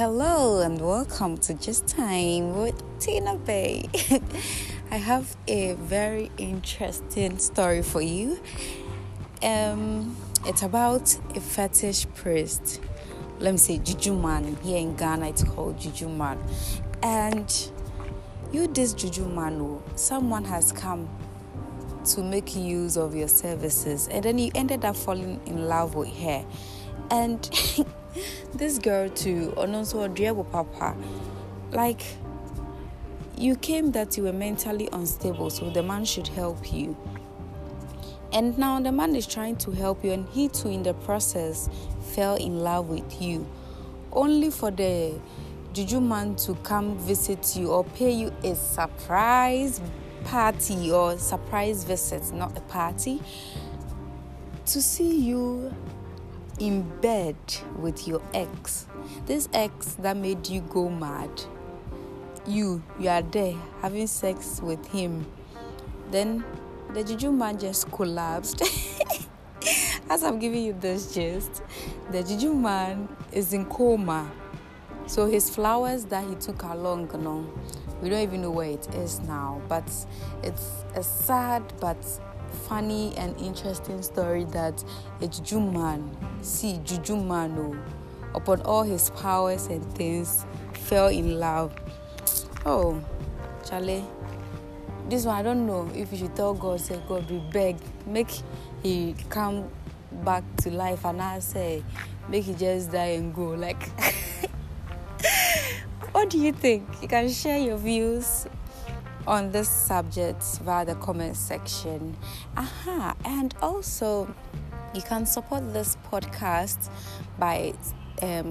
Hello and welcome to Just Time with Tina B. I have a very interesting story for you. It's about a fetish priest. Let me say juju man. Here in Ghana it's called juju man. And this juju man, someone has come to make use of your services and then you ended up falling in love with her. And this girl too, and also Diego Papa, like you came that you were mentally unstable, so the man should help you. And now the man is trying to help you, and he too in the process fell in love with you, only for the juju man to come visit you or pay you a surprise party or surprise visit, not a party, to see you in bed with your ex. This ex that made you go mad. You are there having sex with him. Then the juju man just collapsed. As I'm giving you this gist, the juju man is in coma. So his flowers that he took along, we don't even know where it is now. But it's a sad but funny and interesting story that a juju man, juju manu, upon all his powers and things, fell in love. Oh, Charlie, this one I don't know if you should tell God, say, God, we beg, make he come back to life, and I say, make he just die and go. Like, what do you think? You can share your views on this subject via the comment section. And also you can support this podcast by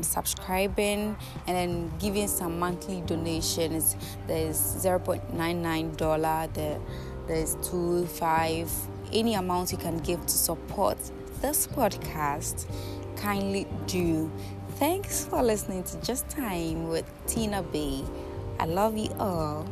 subscribing and then giving some monthly donations. There's $0.99, there's 2, 5, any amount you can give to support this podcast, kindly do. Thanks for listening to Just Time with Tina B. I love you all.